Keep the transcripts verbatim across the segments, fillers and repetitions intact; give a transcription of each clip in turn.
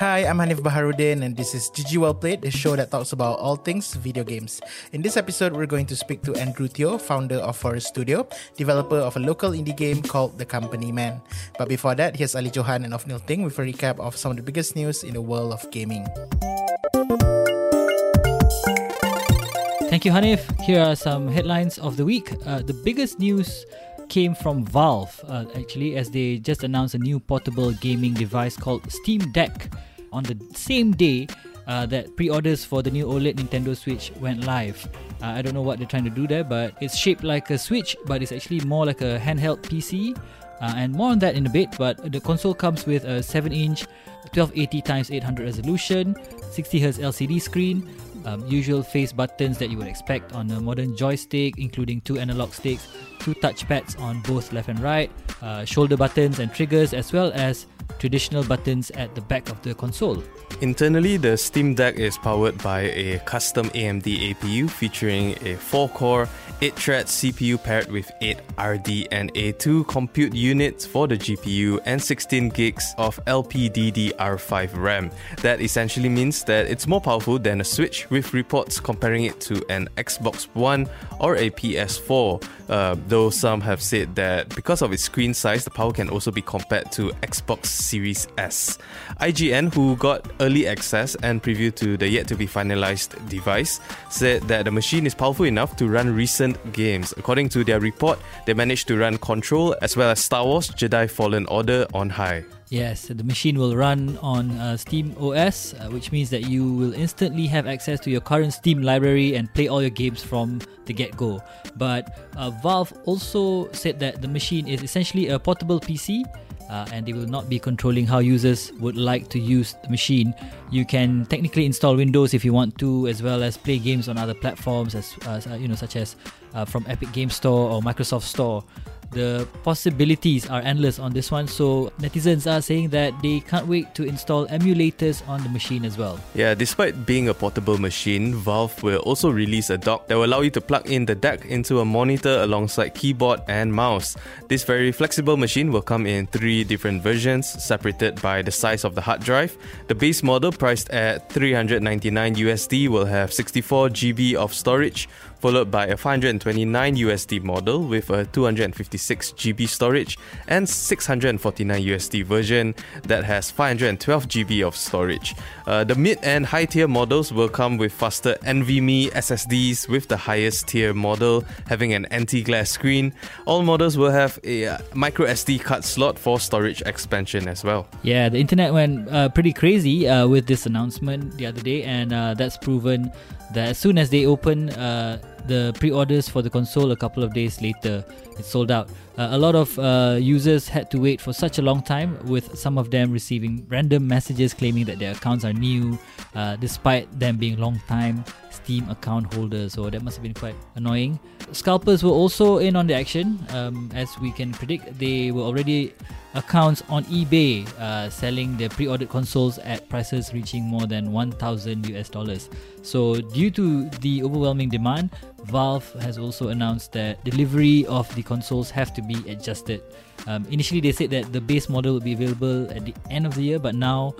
Hi, I'm Hanif Baharuddin and this is G G Well Played, the show that talks about all things video games. In this episode, we're going to speak to Andrew Thio, founder of Forest Studio, developer of a local indie game called The Company Man. But before that, here's Ali Johan and Ofnil Ting with a recap of some of the biggest news in the world of gaming. Thank you, Hanif. Here are some headlines of the week. Uh, the biggest news came from Valve, uh, actually, as they just announced a new portable gaming device called Steam Deck on the same day uh, that pre-orders for the new OLED Nintendo Switch went live. Uh, I don't know what they're trying to do there, but it's shaped like a Switch, but it's actually more like a handheld P C. Uh, and more on that in a bit, but the console comes with a seven inch twelve eighty by eight hundred resolution, sixty hertz L C D screen, um, usual face buttons that you would expect on a modern joystick, including two analog sticks, two touchpads on both left and right, uh, shoulder buttons and triggers, as well as traditional buttons at the back of the console. Internally, the Steam Deck is powered by a custom A M D A P U featuring a four-core, eight-thread C P U paired with eight R D N A two compute units for the G P U and sixteen gigs of L P D D R five RAM. That essentially means that it's more powerful than a Switch, with reports comparing it to an Xbox One or a P S four, uh, though some have said that because of its screen size, the power can also be compared to Xbox Series S. I G N, who got early access and preview to the yet-to-be-finalized device, said that the machine is powerful enough to run recent games. According to their report, they managed to run Control as well as Star Wars Jedi Fallen Order on high. Yes, the machine will run on uh, SteamOS, uh, which means that you will instantly have access to your current Steam library and play all your games from the get-go. But uh, Valve also said that the machine is essentially a portable P C, Uh, and they will not be controlling how users would like to use the machine. You can technically install Windows if you want to, as well as play games on other platforms, as uh, you know, such as uh, from Epic Game Store or Microsoft Store. The possibilities are endless on this one, so netizens are saying that they can't wait to install emulators on the machine as well. Yeah, despite being a portable machine, Valve will also release a dock that will allow you to plug in the Deck into a monitor alongside keyboard and mouse. This very flexible machine will come in three different versions, separated by the size of the hard drive. The base model, priced at three hundred ninety-nine U S D, will have sixty-four gigabytes of storage, followed by a five hundred twenty-nine U S D model with a two hundred fifty-six gigabytes storage and six hundred forty-nine U S D version that has five hundred twelve gigabytes of storage. Uh, the mid and high tier models will come with faster NVMe S S Ds, with the highest tier model having an anti-glare screen. All models will have a uh, micro S D card slot for storage expansion as well. Yeah, the internet went uh, pretty crazy uh, with this announcement the other day, and uh, that's proven that as soon as they open uh, the pre-orders for the console a couple of days later, it sold out. Uh, a lot of uh, users had to wait for such a long time, with some of them receiving random messages claiming that their accounts are new, uh, despite them being long-time Steam account holders. So that must have been quite annoying. Scalpers were also in on the action. Um, as we can predict, they were already accounts on eBay uh, selling their pre-ordered consoles at prices reaching more than one thousand U S dollars. So due to the overwhelming demand, Valve has also announced that delivery of the consoles have to be adjusted. Um, initially, they said that the base model will be available at the end of the year, but now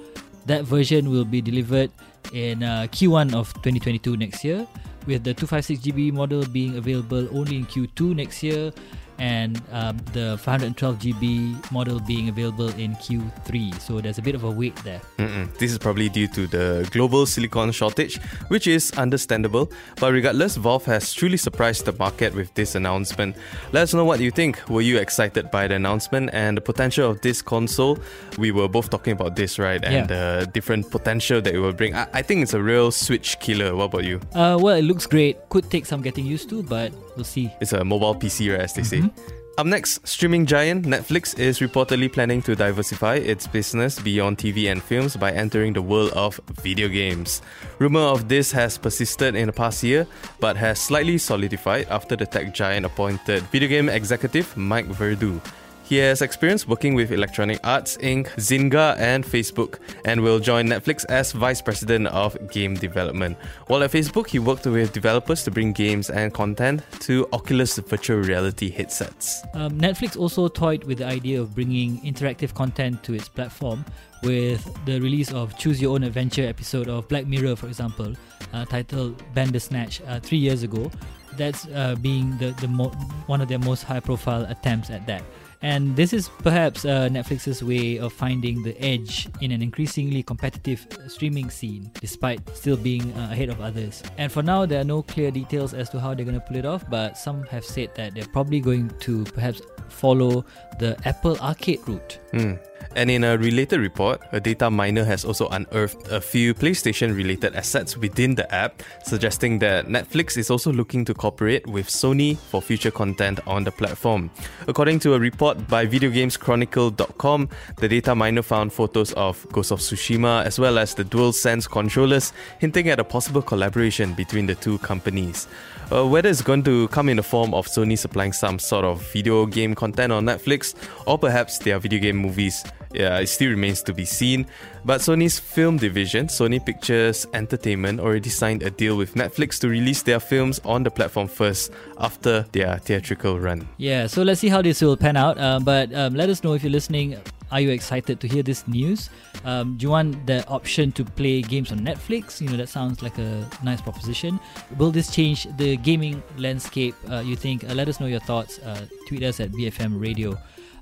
that version will be delivered in uh, Q one of twenty twenty-two next year, with the two hundred fifty-six gigabyte model being available only in Q two next year, and um, the five hundred twelve gigabyte model being available in Q three. So there's a bit of a wait there. Mm-mm. This is probably due to the global silicon shortage, which is understandable. But regardless, Valve has truly surprised the market with this announcement. Let us know what you think. Were you excited by the announcement and the potential of this console? We were both talking about this, right? And the yeah. uh, different potential that it will bring. I-, I think it's a real Switch killer. What about you? Uh, well, it looks great. Could take some getting used to, but we'll see. It's a mobile P C, right, as they mm-hmm. say. Up next, streaming giant Netflix is reportedly planning to diversify its business beyond T V and films by entering the world of video games. Rumour of this has persisted in the past year, but has slightly solidified after the tech giant appointed video game executive Mike Verdú. He has experience working with Electronic Arts Incorporated, Zynga and Facebook, and will join Netflix as Vice President of Game Development. While at Facebook, he worked with developers to bring games and content to Oculus virtual reality headsets. Um, Netflix also toyed with the idea of bringing interactive content to its platform with the release of Choose Your Own Adventure episode of Black Mirror, for example, uh, titled Bandersnatch, uh, three years ago. That's uh, being the, the mo- one of their most high-profile attempts at that. And this is perhaps uh, Netflix's way of finding the edge in an increasingly competitive streaming scene, despite still being uh, ahead of others. And for now, there are no clear details as to how they're going to pull it off, but some have said that they're probably going to perhaps follow the Apple Arcade route. Mm. And in a related report, a data miner has also unearthed a few PlayStation-related assets within the app, suggesting that Netflix is also looking to cooperate with Sony for future content on the platform. According to a report by video games chronicle dot com, the data miner found photos of Ghost of Tsushima as well as the DualSense controllers, hinting at a possible collaboration between the two companies. Uh, whether it's going to come in the form of Sony supplying some sort of video game content on Netflix, or perhaps their video game movies, yeah, it still remains to be seen. But Sony's film division, Sony Pictures Entertainment, already signed a deal with Netflix to release their films on the platform first after their theatrical run. Yeah, so let's see how this will pan out. Uh, but um, let us know if you're listening. Are you excited to hear this news? Um, do you want the option to play games on Netflix? You know, that sounds like a nice proposition. Will this change the gaming landscape, uh, you think? Uh, let us know your thoughts. Uh, tweet us at B F M Radio.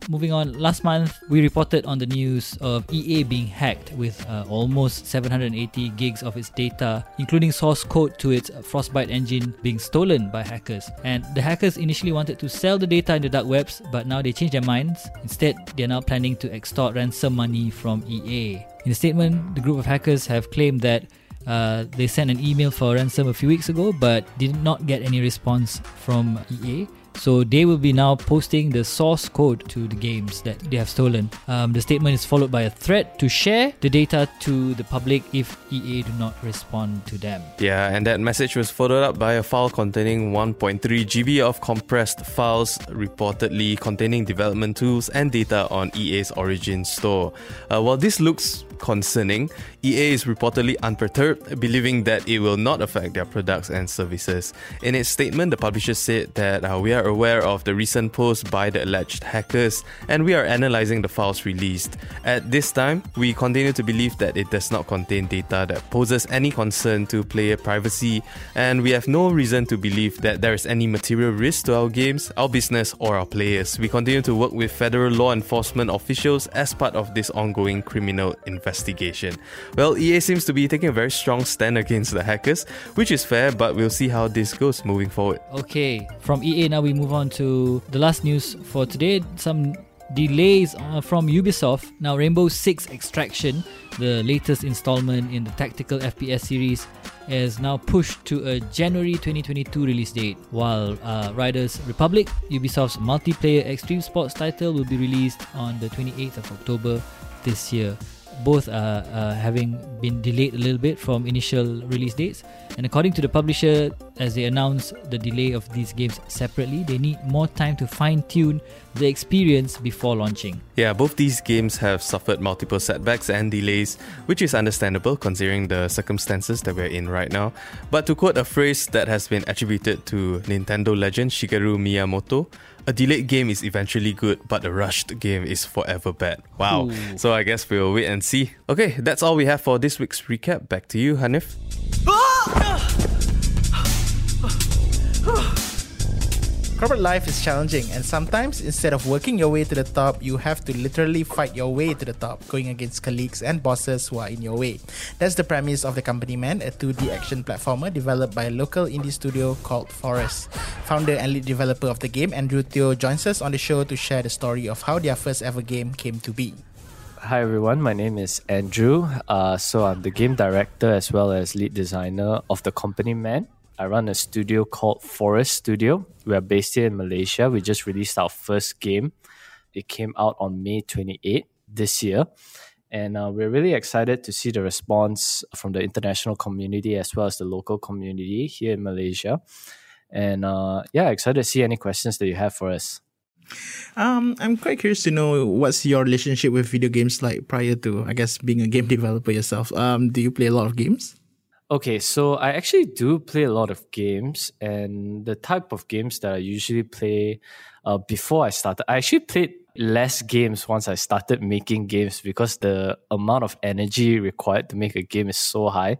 Moving on, last month, we reported on the news of E A being hacked with uh, almost seven hundred eighty gigs of its data, including source code to its Frostbite engine, being stolen by hackers. And the hackers initially wanted to sell the data in the dark webs, but now they changed their minds. Instead, they are now planning to extort ransom money from E A. In a statement, the group of hackers have claimed that Uh, they sent an email for ransom a few weeks ago but did not get any response from E A. So they will be now posting the source code to the games that they have stolen. Um, the statement is followed by a threat to share the data to the public if E A do not respond to them. Yeah, and that message was followed up by a file containing one point three gigabytes of compressed files reportedly containing development tools and data on E A's Origin store. Uh, while this looks concerning, E A is reportedly unperturbed, believing that it will not affect their products and services. In its statement, the publisher said that uh, we are aware of the recent post by the alleged hackers and we are analysing the files released. At this time, we continue to believe that it does not contain data that poses any concern to player privacy, and we have no reason to believe that there is any material risk to our games, our business or our players. We continue to work with federal law enforcement officials as part of this ongoing criminal investigation. Investigation. Well, E A seems to be taking a very strong stand against the hackers, which is fair, but we'll see how this goes moving forward. Okay, from E A now we move on to the last news for today. Some delays from Ubisoft. Now, Rainbow Six Extraction, the latest installment in the tactical F P S series, is now pushed to a January twenty twenty-two release date, while uh, Riders Republic, Ubisoft's multiplayer extreme sports title, will be released on the twenty-eighth of October this year. Both are uh, having been delayed a little bit from initial release dates. And according to the publisher, as they announce the delay of these games separately, they need more time to fine-tune the experience before launching. Yeah, both these games have suffered multiple setbacks and delays, which is understandable considering the circumstances that we're in right now. But to quote a phrase that has been attributed to Nintendo legend Shigeru Miyamoto, a delayed game is eventually good, but a rushed game is forever bad. Wow. Ooh. So I guess we'll wait and see. Okay, that's all we have for this week's recap. Back to you, Hanif. Corporate life is challenging, and sometimes instead of working your way to the top, you have to literally fight your way to the top, going against colleagues and bosses who are in your way. That's the premise of The Company Man, a two D action platformer developed by a local indie studio called Forest. Founder and lead developer of the game, Andrew Thio, joins us on the show to share the story of how their first ever game came to be. Hi everyone, my name is Andrew. Uh, so I'm the game director as well as lead designer of The Company Man. I run a studio called Forest Studio. We are based here in Malaysia. We just released our first game. It came out on May twenty-eighth this year. And uh, we're really excited to see the response from the international community as well as the local community here in Malaysia. And uh, yeah, excited to see any questions that you have for us. Um, I'm quite curious to know what's your relationship with video games like prior to, I guess, being a game developer yourself. Um, do you play a lot of games? Okay, so I actually do play a lot of games, and the type of games that I usually play uh, before I started, I actually played less games once I started making games because the amount of energy required to make a game is so high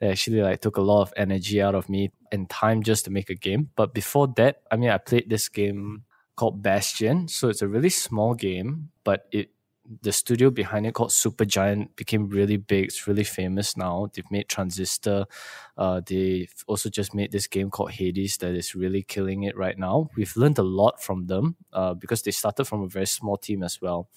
that actually like took a lot of energy out of me and time just to make a game. But before that, I mean, I played this game called Bastion. So it's a really small game, but it the studio behind it called Supergiant became really big. It's really famous now. They've made Transistor. Uh, they've also just made this game called Hades that is really killing it right now. We've learned a lot from them uh, because they started from a very small team as well.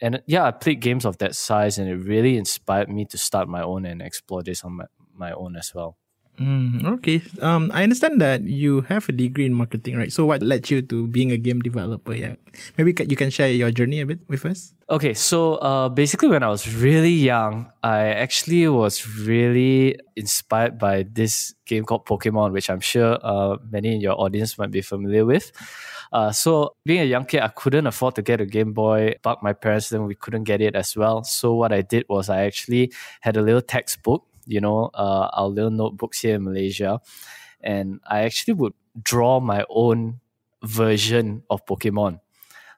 And yeah, I played games of that size and it really inspired me to start my own and explore this on my, my own as well. Mm, okay. Um, I understand that you have a degree in marketing, right? So what led you to being a game developer? Yeah, maybe you can share your journey a bit with us. Okay, so uh, basically when I was really young, I actually was really inspired by this game called Pokemon, which I'm sure uh, many in your audience might be familiar with. Uh, so being a young kid, I couldn't afford to get a Game Boy. But my parents, then we couldn't get it as well. So what I did was I actually had a little textbook, you know, uh, our little notebooks here in Malaysia. And I actually would draw my own version of Pokemon.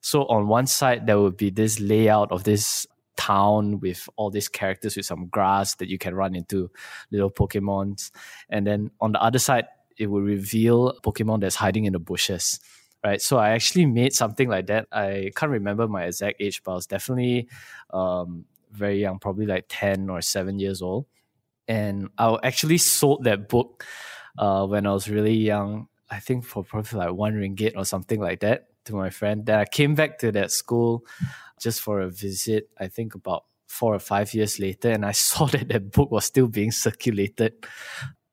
So on one side, there would be this layout of this town with all these characters with some grass that you can run into, little Pokemons. And then on the other side, it would reveal Pokemon that's hiding in the bushes, right? So I actually made something like that. I can't remember my exact age, but I was definitely um, very young, probably like ten or seven years old. And I actually sold that book uh, when I was really young, I think for probably like one ringgit or something like that to my friend. Then I came back to that school just for a visit, I think about four or five years later. And I saw that that book was still being circulated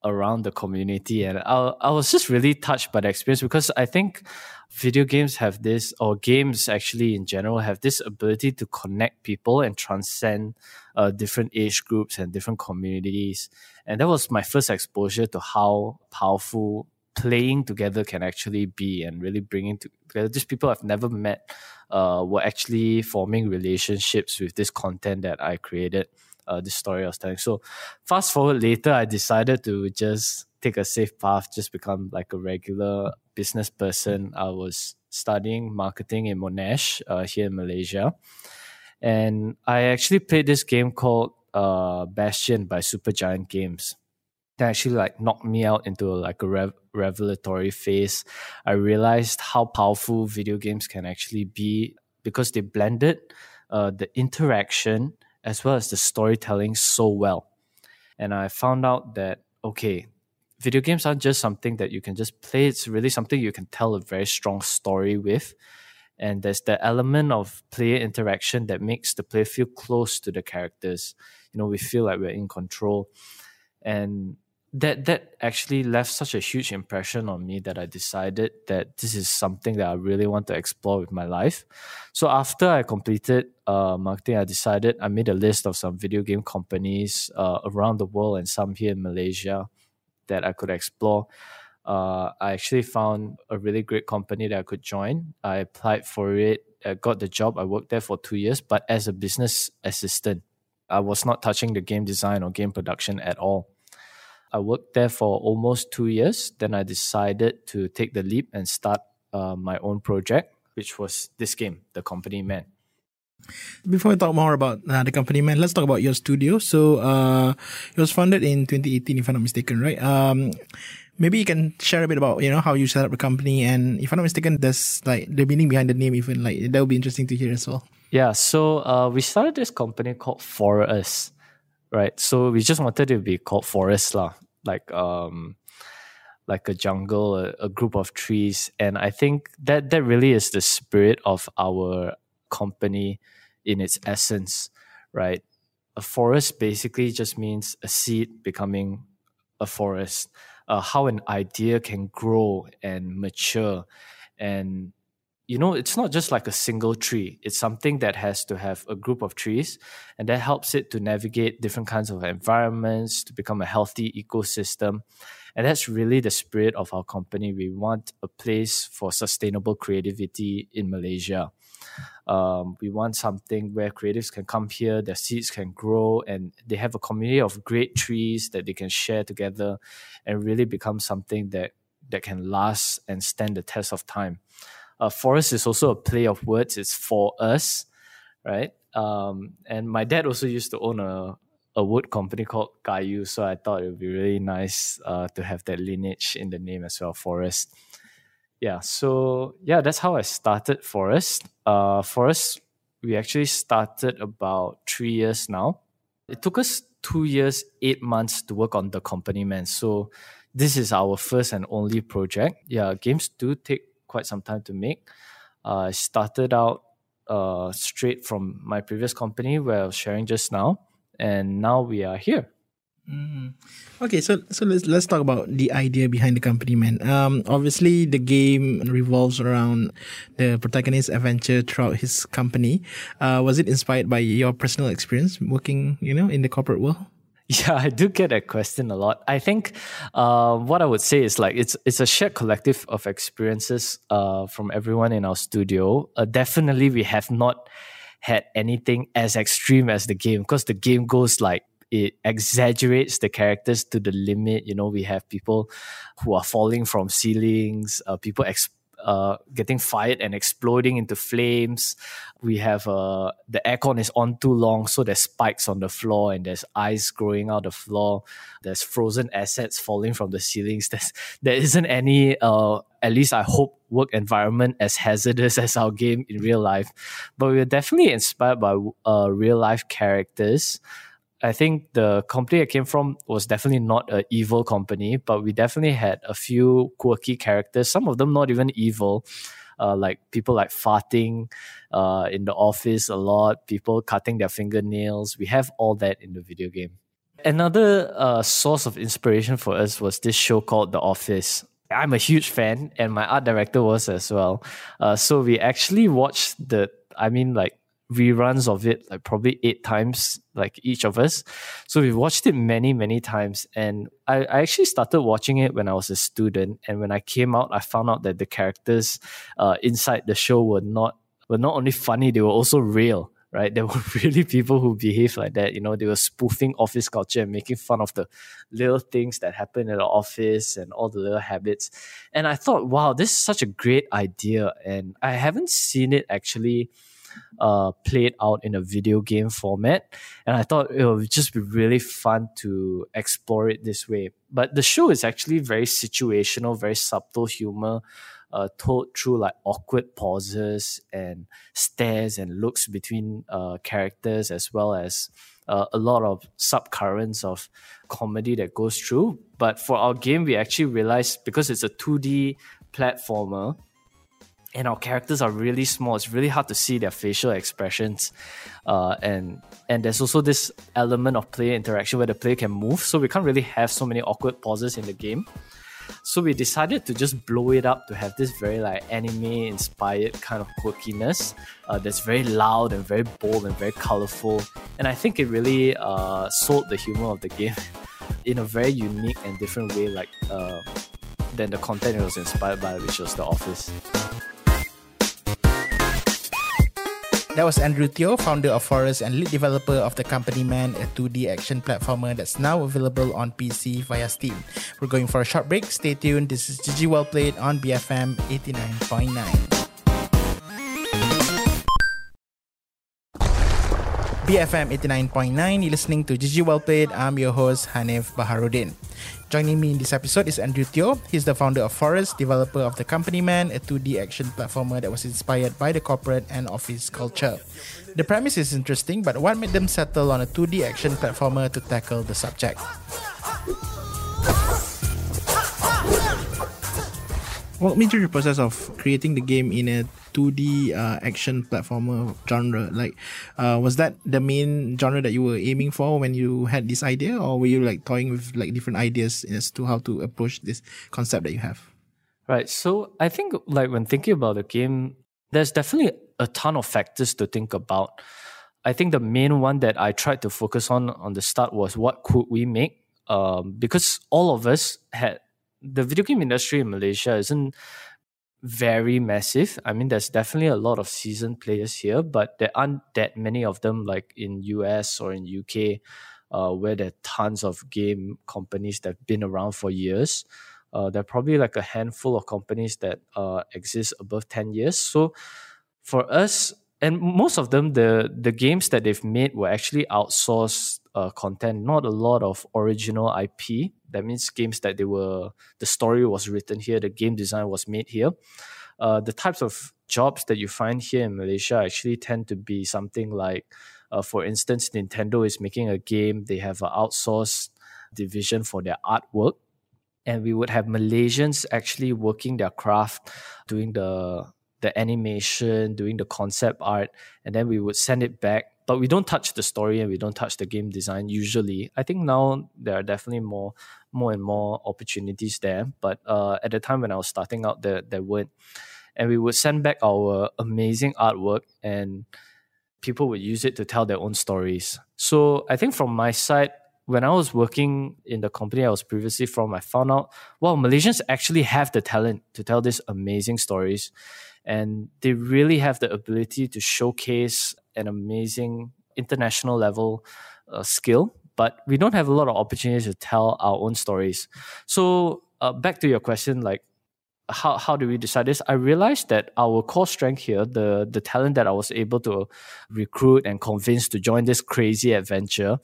around the community. And I, I was just really touched by the experience because I think video games have this, or games actually in general, have this ability to connect people and transcend uh, different age groups and different communities. And that was my first exposure to how powerful playing together can actually be and really bringing together. These people I've never met uh, were actually forming relationships with this content that I created. Uh, this story I was telling. So fast forward later, I decided to just take a safe path, just become like a regular business person. I was studying marketing in Monash uh, here in Malaysia. And I actually played this game called uh, Bastion by Supergiant Games. That actually like knocked me out into like a rev- revelatory phase. I realized how powerful video games can actually be because they blended uh, the interaction as well as the storytelling so well. And I found out that, okay, video games aren't just something that you can just play. It's really something you can tell a very strong story with. And there's the element of player interaction that makes the player feel close to the characters. You know, we feel like we're in control. And that that actually left such a huge impression on me that I decided that this is something that I really want to explore with my life. So after I completed uh, marketing, I decided I made a list of some video game companies uh, around the world and some here in Malaysia that I could explore. Uh, I actually found a really great company that I could join. I applied for it. I got the job. I worked there for two years, but as a business assistant, I was not touching the game design or game production at all. I worked there for almost two years. Then I decided to take the leap and start uh, my own project, which was this game, The Company Man. Before we talk more about uh, The Company Man, let's talk about your studio. So uh, it was founded in twenty eighteen, if I'm not mistaken, right? Um, maybe you can share a bit about, you know, how you set up the company. And if I'm not mistaken, there's like the meaning behind the name, even like that would be interesting to hear as well. Yeah, so uh, we started this company called Forest, right? So we just wanted it to be called Forest lah. Like um, like a jungle, a, a group of trees. And I think that that really is the spirit of our company in its essence, right? A forest basically just means a seed becoming a forest, uh, how an idea can grow and mature. And, you know, it's not just like a single tree. It's something that has to have a group of trees, and that helps it to navigate different kinds of environments, to become a healthy ecosystem. And that's really the spirit of our company. We want a place for sustainable creativity in Malaysia. Um, we want something where creatives can come here, their seeds can grow, and they have a community of great trees that they can share together and really become something that, that can last and stand the test of time. Uh, forest is also a play of words. It's for us, right? Um, and my dad also used to own a, a wood company called Gayu, so I thought it would be really nice uh, to have that lineage in the name as well, Forest. Yeah, so yeah, that's how I started Forest. Uh, Forest, we actually started about three years now. It took us two years, eight months to work on The Company Man. So this is our first and only project. Yeah, games do take quite some time to make. Uh, I started out uh, straight from my previous company where I was sharing just now, and now we are here. Mm. Okay, so so let's let's talk about the idea behind The Company Man. Um, obviously the game revolves around the protagonist's adventure throughout his company. Uh, was it inspired by your personal experience working, you know, in the corporate world? Yeah, I do get that question a lot. I think uh, what I would say is like it's it's a shared collective of experiences uh, from everyone in our studio. Uh, definitely, we have not had anything as extreme as the game, because the game goes like, it exaggerates the characters to the limit. You know, we have people who are falling from ceilings, uh, people ex- uh, getting fired and exploding into flames. We have uh, the aircon is on too long, so there's spikes on the floor and there's ice growing out the floor. There's frozen assets falling from the ceilings. There's, there isn't any, uh, at least I hope, work environment as hazardous as our game in real life. But we were definitely inspired by uh, real life characters. I think the company I came from was definitely not an evil company, but we definitely had a few quirky characters, some of them not even evil, uh, like people like farting uh, in the office a lot, people cutting their fingernails. We have all that in the video game. Another uh, source of inspiration for us was this show called The Office. I'm a huge fan, and my art director was as well. Uh, so we actually watched the, I mean like, reruns of it like probably eight times, like each of us. So we watched it many, many times. And I, I actually started watching it when I was a student. And when I came out, I found out that the characters uh, inside the show were not were not only funny, they were also real, right? There were really people who behaved like that. You know, they were spoofing office culture and making fun of the little things that happen in the office and all the little habits. And I thought, wow, this is such a great idea. And I haven't seen it actually Uh, played out in a video game format, and I thought it would just be really fun to explore it this way. But the show is actually very situational, very subtle humor, uh, told through like awkward pauses and stares and looks between uh, characters, as well as uh, a lot of subcurrents of comedy that goes through. But for our game, we actually realized, because it's a two D platformer, and our characters are really small, it's really hard to see their facial expressions. Uh, and and there's also this element of player interaction where the player can move. So we can't really have so many awkward pauses in the game. So we decided to just blow it up to have this very like anime-inspired kind of quirkiness uh, that's very loud and very bold and very colorful. And I think it really uh, sold the humor of the game in a very unique and different way like uh, than the content it was inspired by, which was The Office. That was Andrew Thio, founder of Forest and lead developer of The Company Man, a two D action platformer that's now available on P C via Steam. We're going for a short break. Stay tuned. This is G G Well Played on B F M eighty-nine point nine. B F M eighty-nine point nine, you're listening to G G Well Played. I'm your host, Hanif Baharuddin. Joining me in this episode is Andrew Thio. He's the founder of Forest, developer of The Company Man, a two D action platformer that was inspired by the corporate and office culture. The premise is interesting, but what made them settle on a two D action platformer to tackle the subject? Walk me through the process of creating the game in a two D uh, action platformer genre. Like, uh, was that the main genre that you were aiming for when you had this idea, or were you like toying with like different ideas as to how to approach this concept that you have? Right. So I think like when thinking about the game, there's definitely a ton of factors to think about. I think the main one that I tried to focus on on the start was what could we make, um, because all of us had the video game industry in Malaysia isn't very massive. I mean, there's definitely a lot of seasoned players here, but there aren't that many of them like in U S or in U K, uh, where there are tons of game companies that have been around for years. Uh, there are probably like a handful of companies that uh, exist above ten years. So for us, and most of them, the, the games that they've made were actually outsourced uh, content, not a lot of original I P. That means games that they were, the story was written here, the game design was made here. Uh, the types of jobs that you find here in Malaysia actually tend to be something like, uh, for instance, Nintendo is making a game, they have an outsourced division for their artwork. And we would have Malaysians actually working their craft, doing the the animation, doing the concept art, and then we would send it back. But we don't touch the story and we don't touch the game design usually. I think now there are definitely more more and more opportunities there. But uh, at the time when I was starting out, there, there weren't. And we would send back our amazing artwork and people would use it to tell their own stories. So I think from my side, when I was working in the company I was previously from, I found out, well, Malaysians actually have the talent to tell these amazing stories. And they really have the ability to showcase an amazing international level uh, skill. But we don't have a lot of opportunities to tell our own stories. So uh, back to your question, like, how how do we decide this? I realized that our core strength here, the, the talent that I was able to recruit and convince to join this crazy adventure,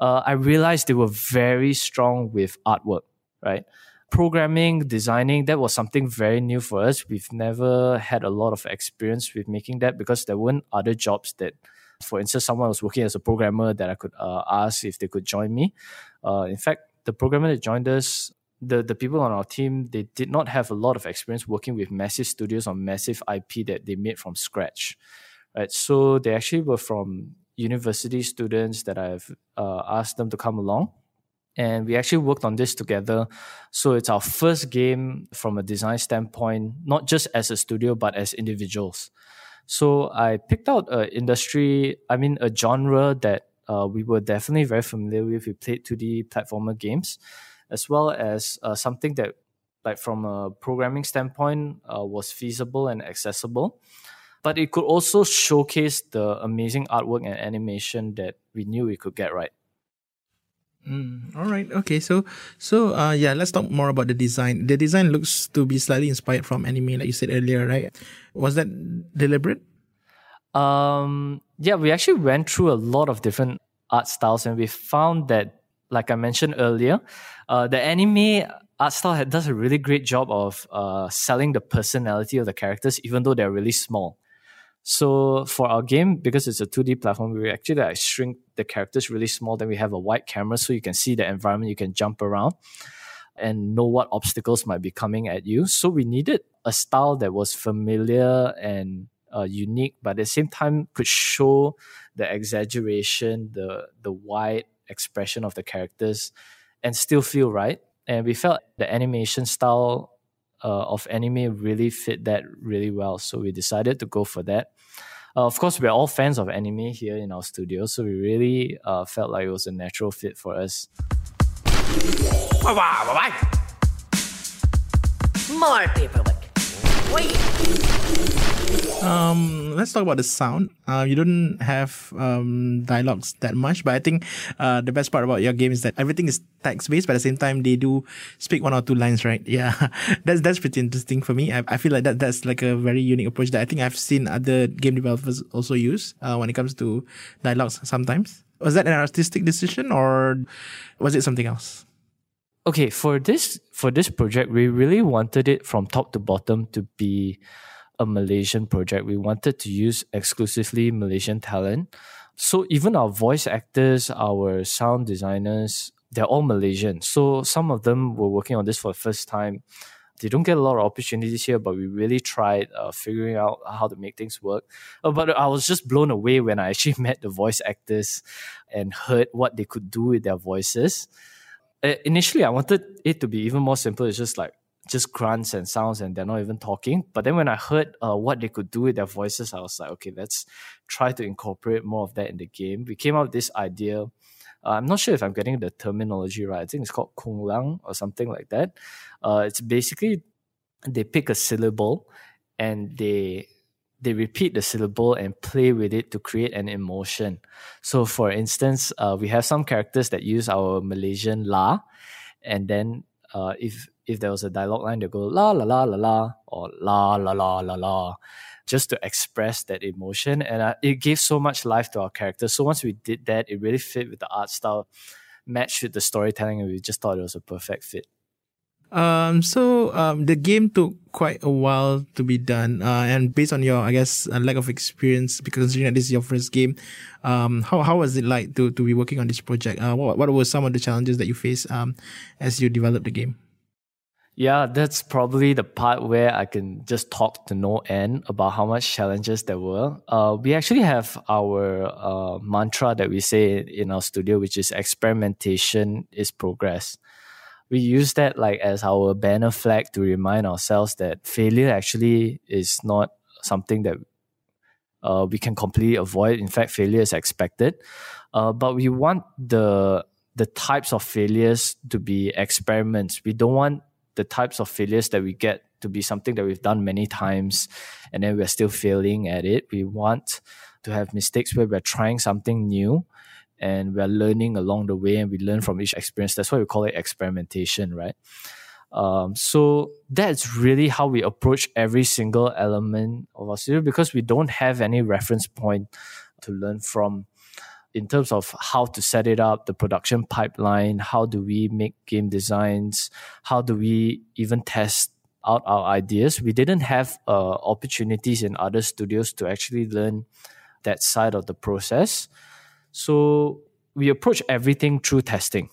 uh, I realized they were very strong with artwork, right? Programming, designing, that was something very new for us. We've never had a lot of experience with making that because there weren't other jobs that, for instance, someone was working as a programmer that I could uh, ask if they could join me. Uh, in fact, the programmer that joined us, The, the people on our team, they did not have a lot of experience working with massive studios on massive I P that they made from scratch, right? So they actually were from university students that I've uh, asked them to come along. And we actually worked on this together. So it's our first game from a design standpoint, not just as a studio, but as individuals. So I picked out an industry, I mean, a genre that uh, we were definitely very familiar with. We played two D platformer games, as well as uh, something that, like from a programming standpoint, uh, was feasible and accessible. But it could also showcase the amazing artwork and animation that we knew we could get right. Mm, all right. Okay. So, so uh, yeah, let's talk more about the design. The design looks to be slightly inspired from anime, like you said earlier, right? Was that deliberate? Um, yeah, we actually went through a lot of different art styles and we found that, like I mentioned earlier, uh, the anime art style does a really great job of uh, selling the personality of the characters, even though they're really small. So for our game, because it's a two D platform, we actually like, shrink the characters really small. Then we have a wide camera so you can see the environment, you can jump around and know what obstacles might be coming at you. So we needed a style that was familiar and Uh, unique, but at the same time could show the exaggeration, the the wide expression of the characters, and still feel right. And we felt the animation style uh, of anime really fit that really well, so we decided to go for that. Uh, of course, we're all fans of anime here in our studio, so we really uh, felt like it was a natural fit for us. Bye bye bye. More paperwork. Wait. Um, let's talk about the sound. Uh, you don't have um, dialogues that much, but I think uh, the best part about your game is that everything is text-based, but at the same time, they do speak one or two lines, right? Yeah, that's that's pretty interesting for me. I, I feel like that that's like a very unique approach that I think I've seen other game developers also use uh, when it comes to dialogues sometimes. Was that an artistic decision or was it something else? Okay, for this for this project, we really wanted it from top to bottom to be a Malaysian project. We wanted to use exclusively Malaysian talent. So even our voice actors, our sound designers, they're all Malaysian. So some of them were working on this for the first time. They don't get a lot of opportunities here, but we really tried uh, figuring out how to make things work. Uh, but I was just blown away when I actually met the voice actors and heard what they could do with their voices. Uh, initially, I wanted it to be even more simple. It's just like, just grunts and sounds and they're not even talking. But then when I heard uh, what they could do with their voices, I was like, okay, let's try to incorporate more of that in the game. We came up with this idea Uh, I'm not sure if I'm getting the terminology right. I think it's called Kung Lang or something like that. Uh, it's basically they pick a syllable and they they repeat the syllable and play with it to create an emotion. So for instance, uh, we have some characters that use our Malaysian la, and then uh, if if there was a dialogue line, they go la la la la la or la la la la la, just to express that emotion. And uh, it gave so much life to our characters. So once we did that, it really fit with the art style, matched with the storytelling, and we just thought it was a perfect fit. Um, so um, the game took quite a while to be done, uh, and based on your, I guess, uh, lack of experience, because considering that this is your first game, um, how how was it like to to be working on this project? Uh, what what were some of the challenges that you faced um as you developed the game? Yeah, that's probably the part where I can just talk to no end about how much challenges there were. Uh, we actually have our uh, mantra that we say in our studio, which is experimentation is progress. We use that like as our banner flag to remind ourselves that failure actually is not something that uh, we can completely avoid. In fact, failure is expected. Uh, but we want the the types of failures to be experiments. We don't want the types of failures that we get to be something that we've done many times and then we're still failing at it. We want to have mistakes where we're trying something new and we're learning along the way, and we learn from each experience. That's why we call it experimentation, right? Um, so that's really how we approach every single element of our studio, because we don't have any reference point to learn from in terms of how to set it up, the production pipeline, how do we make game designs, how do we even test out our ideas. We didn't have uh, opportunities in other studios to actually learn that side of the process. So we approach everything through testing.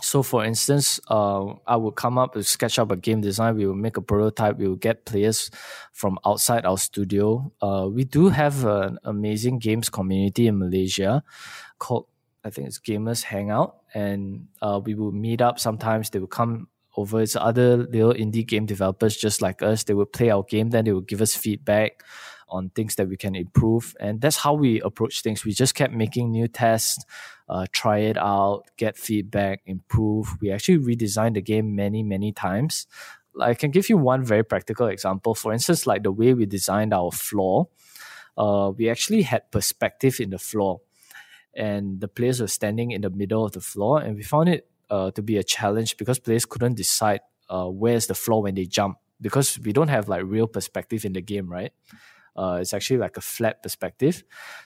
So for instance, uh, I would come up and sketch up a game design. We will make a prototype. We will get players from outside our studio. Uh, we do have an amazing games community in Malaysia called, I think it's Gamers Hangout. And uh, we will meet up sometimes. They will come over. It's other little indie game developers just like us. They will play our game. Then they will give us feedback on things that we can improve. And that's how we approach things. We just kept making new tests, uh, try it out, get feedback, improve. We actually redesigned the game many, many times. I can give you one very practical example. For instance, like the way we designed our floor, uh, we actually had perspective in the floor. And the players were standing in the middle of the floor. And we found it uh, to be a challenge because players couldn't decide uh, where's the floor when they jump, because we don't have like real perspective in the game, right? Uh, it's actually like a flat perspective.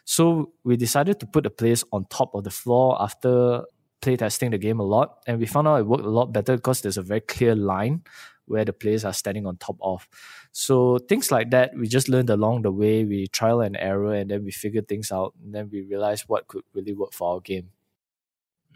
So we decided to put the players on top of the floor after playtesting the game a lot. And we found out it worked a lot better because there's a very clear line where the players are standing on top of. So things like that, we just learned along the way. We trial and error, and then we figured things out. And then we realized what could really work for our game.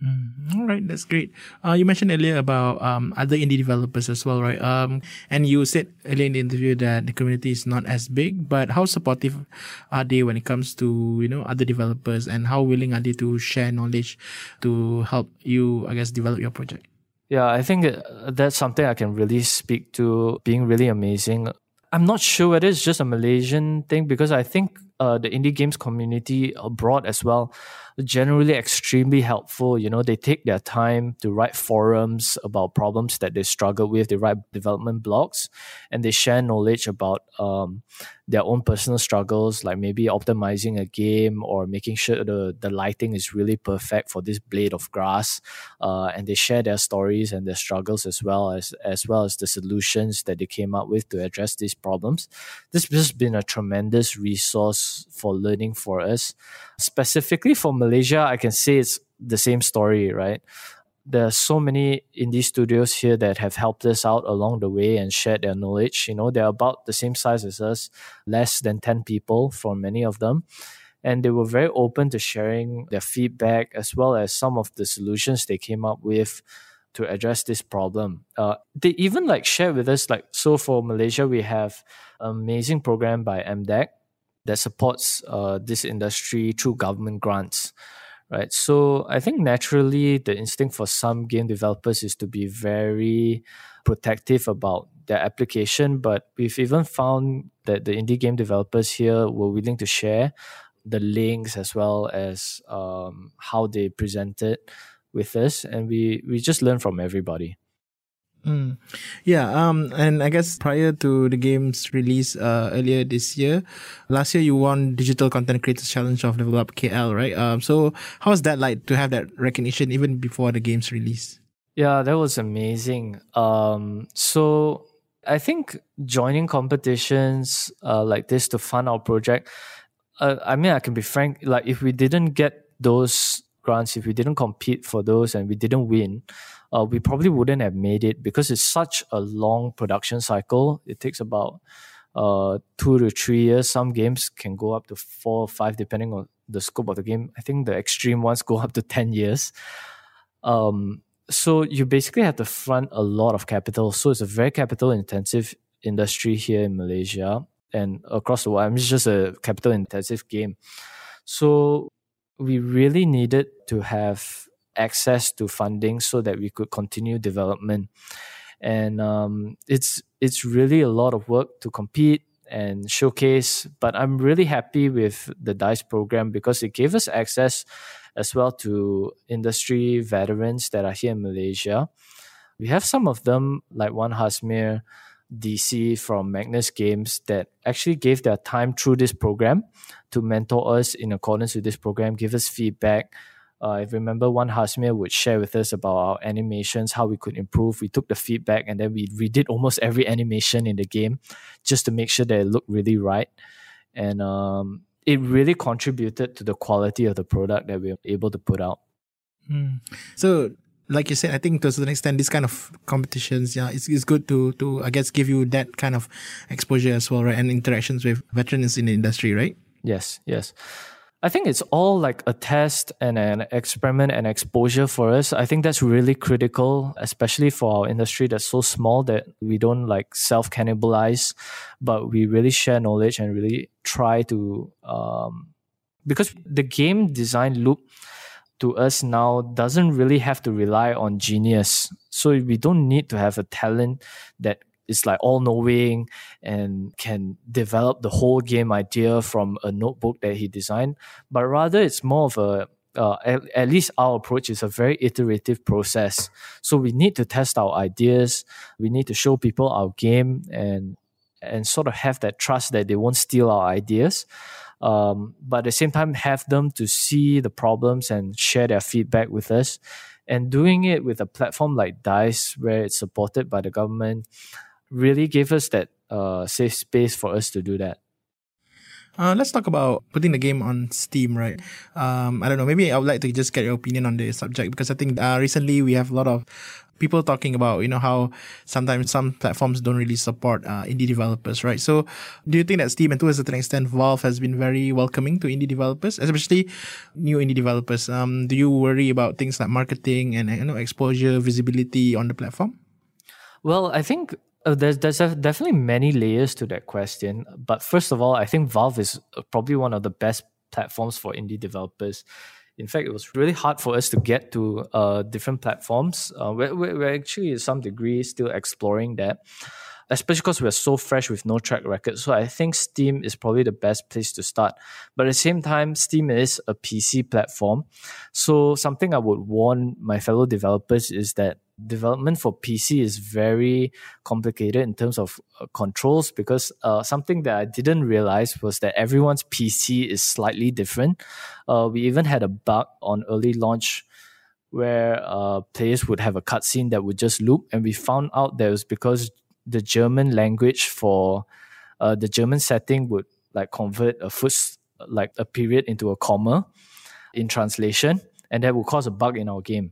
Mm, all right, that's great. Uh, you mentioned earlier about um, other indie developers as well, right? Um, and you said earlier in the interview that the community is not as big, but how supportive are they when it comes to, you know, other developers, and how willing are they to share knowledge to help you, I guess, develop your project? Yeah, I think that's something I can really speak to being really amazing. I'm not sure whether it's just a Malaysian thing, because I think Uh, the indie games community abroad as well, generally extremely helpful. You know, they take their time to write forums about problems that they struggle with. They write development blogs, and they share knowledge about um, their own personal struggles, like maybe optimizing a game or making sure the, the lighting is really perfect for this blade of grass. Uh, and they share their stories and their struggles as well as, as well as the solutions that they came up with to address these problems. This has been a tremendous resource for learning for us. Specifically for Malaysia, I can say it's the same story, right? There are so many indie studios here that have helped us out along the way and shared their knowledge. You know, they're about the same size as us, less than ten people for many of them. And they were very open to sharing their feedback as well as some of the solutions they came up with to address this problem. Uh, they even like share with us, like, so for Malaysia, we have an amazing program by M D A C that supports uh, this industry through government grants, right? So I think naturally the instinct for some game developers is to be very protective about their application, but we've even found that the indie game developers here were willing to share the links as well as um, how they presented with us, and we we just learn from everybody. Mm. Yeah, um, and I guess prior to the game's release uh, earlier this year, last year you won Digital Content Creators Challenge of Level Up K L, right? Um, so how was that like to have that recognition even before the game's release? Yeah, that was amazing. Um, so I think joining competitions uh, like this to fund our project, uh, I mean, I can be frank, like if we didn't get those grants, if we didn't compete for those and we didn't win, uh, we probably wouldn't have made it because it's such a long production cycle. It takes about uh, two to three years. Some games can go up to four or five, depending on the scope of the game. I think the extreme ones go up to ten years. Um, so you basically have to front a lot of capital. So it's a very capital-intensive industry here in Malaysia and across the world. I mean, it's just a capital-intensive game. So we really needed to have access to funding so that we could continue development. And um, it's it's really a lot of work to compete and showcase. But I'm really happy with the DICE program because it gave us access as well to industry veterans that are here in Malaysia. We have some of them, like Wan Hasmir, D C from Magnus Games, that actually gave their time through this program to mentor us in accordance with this program, give us feedback. Uh, I remember Wan Hasmir would share with us about our animations, how we could improve. We took the feedback and then we redid almost every animation in the game just to make sure that it looked really right. And um, it really contributed to the quality of the product that we were able to put out. Mm. So like you said, I think to a certain extent, this kind of competitions, yeah, it's it's good to to I guess give you that kind of exposure as well, right? And interactions with veterans in the industry, right? Yes, yes. I think it's all like a test and an experiment and exposure for us. I think that's really critical, especially for our industry that's so small that we don't like self-cannibalize, but we really share knowledge and really try to um, because the game design loop to us now doesn't really have to rely on genius. So we don't need to have a talent that is like all-knowing and can develop the whole game idea from a notebook that he designed. But rather, it's more of a, uh, at, at least our approach is a very iterative process. So we need to test our ideas. We need to show people our game and and sort of have that trust that they won't steal our ideas. Um, but at the same time, have them to see the problems and share their feedback with us. And doing it with a platform like DICE, where it's supported by the government, really gave us that uh, safe space for us to do that. Uh, let's talk about putting the game on Steam, right? Um, I don't know, maybe I would like to just get your opinion on the subject, because I think uh, recently we have a lot of people talking about, you know, how sometimes some platforms don't really support uh, indie developers, right? So do you think that Steam and to a certain extent Valve has been very welcoming to indie developers, especially new indie developers? Um, do you worry about things like marketing and, you know, exposure, visibility on the platform? Well, I think Uh, there's, there's definitely many layers to that question. But first of all, I think Valve is probably one of the best platforms for indie developers. In fact, it was really hard for us to get to uh, different platforms. Uh, we're, we're actually, to some degree, still exploring that, especially because we're so fresh with no track record. So I think Steam is probably the best place to start. But at the same time, Steam is a P C platform. So something I would warn my fellow developers is that development for P C is very complicated in terms of uh, controls, because uh, something that I didn't realize was that everyone's P C is slightly different. Uh, we even had a bug on early launch where uh, players would have a cutscene that would just loop, and we found out that it was because the German language for uh, the German setting would like convert a first, like a period into a comma in translation, and that would cause a bug in our game.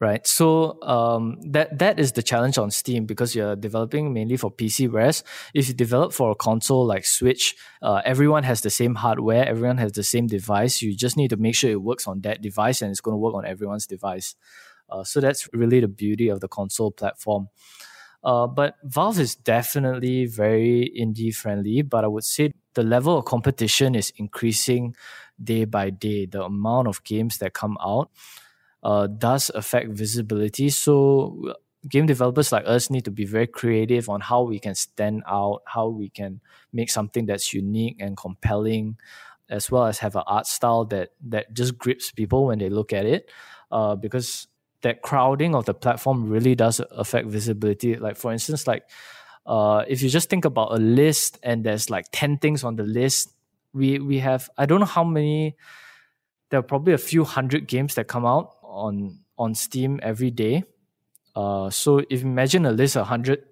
Right, so um, that that is the challenge on Steam, because you're developing mainly for P C, whereas if you develop for a console like Switch, uh, everyone has the same hardware, everyone has the same device. You just need to make sure it works on that device and it's going to work on everyone's device. Uh, so that's really the beauty of the console platform. Uh, but Valve is definitely very indie-friendly, but I would say the level of competition is increasing day by day. The amount of games that come out Uh, does affect visibility. So game developers like us need to be very creative on how we can stand out, how we can make something that's unique and compelling, as well as have an art style that that just grips people when they look at it, uh, because that crowding of the platform really does affect visibility. Like, for instance, like uh, if you just think about a list and there's like ten things on the list, we we have, I don't know how many, there are probably a few hundred games that come out on on Steam every day. Uh, so if you imagine a list of one hundred,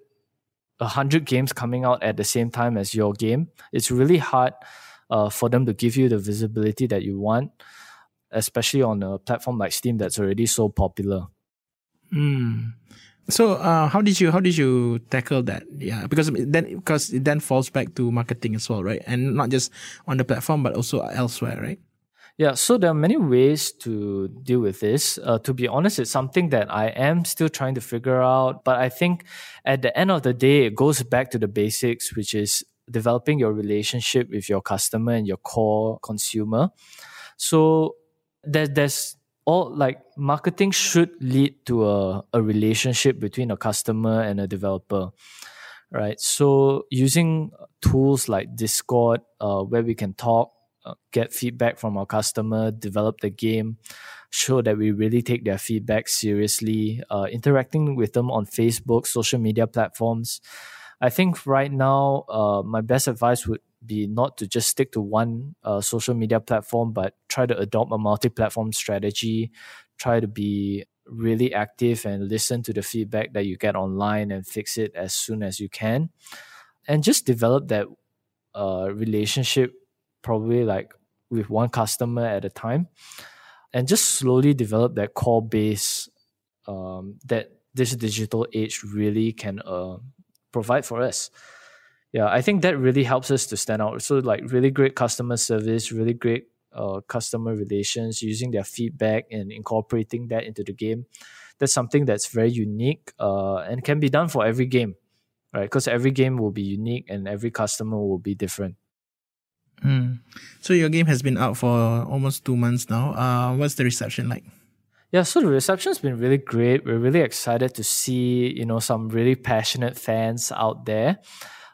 one hundred games coming out at the same time as your game, it's really hard uh, for them to give you the visibility that you want, especially on a platform like Steam that's already so popular. Mm. So uh, how did you how did you tackle that? Yeah, because then because it then falls back to marketing as well, right? And not just on the platform, but also elsewhere, right? Yeah, so there are many ways to deal with this. Uh, to be honest, it's something that I am still trying to figure out. But I think at the end of the day, it goes back to the basics, which is developing your relationship with your customer and your core consumer. So there, there's all like marketing should lead to a, a relationship between a customer and a developer, right? So using tools like Discord, uh, where we can talk, get feedback from our customer, develop the game, show that we really take their feedback seriously, uh, interacting with them on Facebook, social media platforms. I think right now, uh, my best advice would be not to just stick to one uh, social media platform, but try to adopt a multi-platform strategy, try to be really active and listen to the feedback that you get online and fix it as soon as you can. And just develop that uh, relationship probably like with one customer at a time, and just slowly develop that core base um, that this digital age really can uh, provide for us. Yeah, I think that really helps us to stand out. So like really great customer service, really great uh, customer relations, using their feedback and incorporating that into the game. That's something that's very unique uh, and can be done for every game, right? Because every game will be unique and every customer will be different. Mm. So your game has been out for almost two months now. Uh, what's the reception like? Yeah, so the reception's been really great. We're really excited to see, you know, some really passionate fans out there.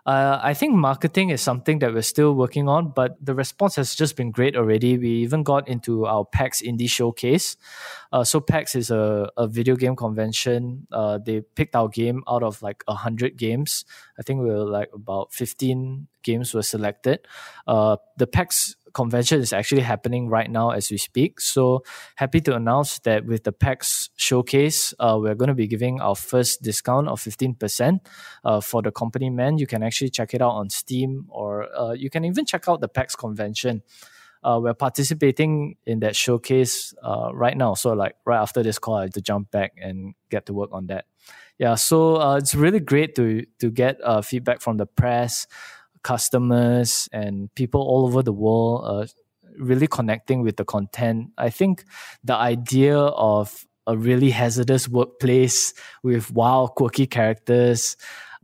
Uh, I think marketing is something that we're still working on, but the response has just been great already. We even got into our PAX Indie Showcase. Uh, so PAX is a, a video game convention. Uh, they picked our game out of like one hundred games. I think we were like about fifteen games were selected. Uh, the PAX convention is actually happening right now as we speak. So happy to announce that with the PAX Showcase, uh, we're going to be giving our first discount of fifteen percent uh, for The Company Man. You can actually check it out on Steam, or uh, you can even check out the PAX convention. Uh, we're participating in that showcase uh, right now. So like right after this call, I have to jump back and get to work on that. Yeah, so uh, it's really great to, to get uh, feedback from the press, customers, and people all over the world uh, really connecting with the content. I think the idea of a really hazardous workplace with wild, quirky characters,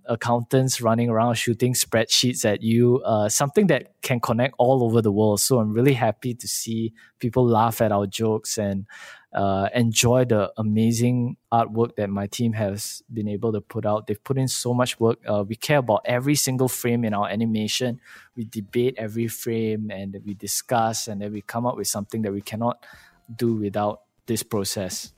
accountants running around shooting spreadsheets at you, uh, something that can connect all over the world. So I'm really happy to see people laugh at our jokes and uh, enjoy the amazing artwork that my team has been able to put out. They've put in so much work. Uh, we care about every single frame in our animation. We debate every frame and we discuss, and then we come up with something that we cannot do without this process.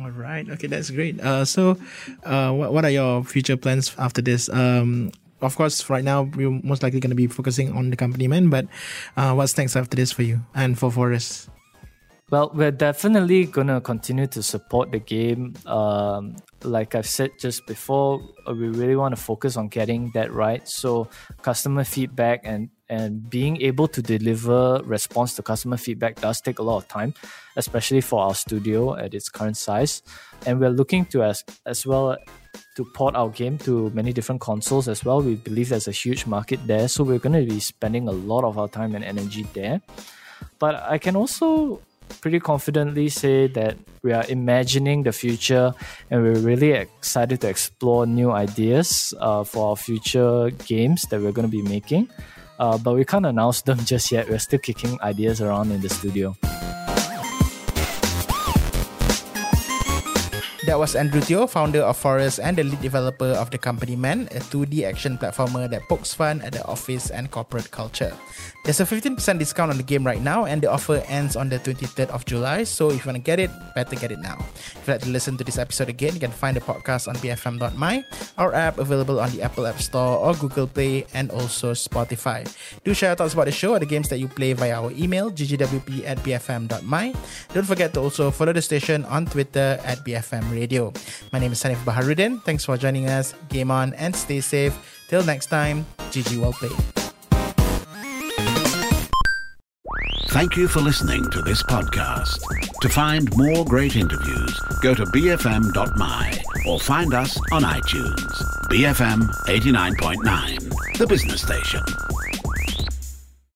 All right. Okay, that's great. Uh, so, uh, what what are your future plans after this? Um, of course, right now we're most likely going to be focusing on The Company Man, but uh, what's next after this for you and for Forest? Well, we're definitely going to continue to support the game. Um, like I've said just before, we really want to focus on getting that right. So customer feedback and, and being able to deliver response to customer feedback does take a lot of time, especially for our studio at its current size. And we're looking to as, as well to port our game to many different consoles as well. We believe there's a huge market there. So we're going to be spending a lot of our time and energy there. But I can also pretty confidently say that we are imagining the future and we're really excited to explore new ideas uh, for our future games that we're going to be making. Uh, but we can't announce them just yet. We're still kicking ideas around in the studio. That was Andrew Thio, founder of Forest and the lead developer of The Company Man, a two D action platformer that pokes fun at the office and corporate culture. There's a fifteen percent discount on the game right now, and the offer ends on the twenty-third of July, so if you want to get it, better get it now. If you'd like to listen to this episode again, you can find the podcast on b f m dot m y, our app available on the Apple App Store or Google Play, and also Spotify. Do share your thoughts about the show or the games that you play via our email, g g w p at b f m dot m y. Don't forget to also follow the station on Twitter at B F M Radio. My name is Hanif Baharuddin. Thanks for joining us. Game on and stay safe. Till next time, G G Well Played. Thank you for listening to this podcast. To find more great interviews, go to b f m dot m y or find us on iTunes. B F M eighty-nine point nine, the business station.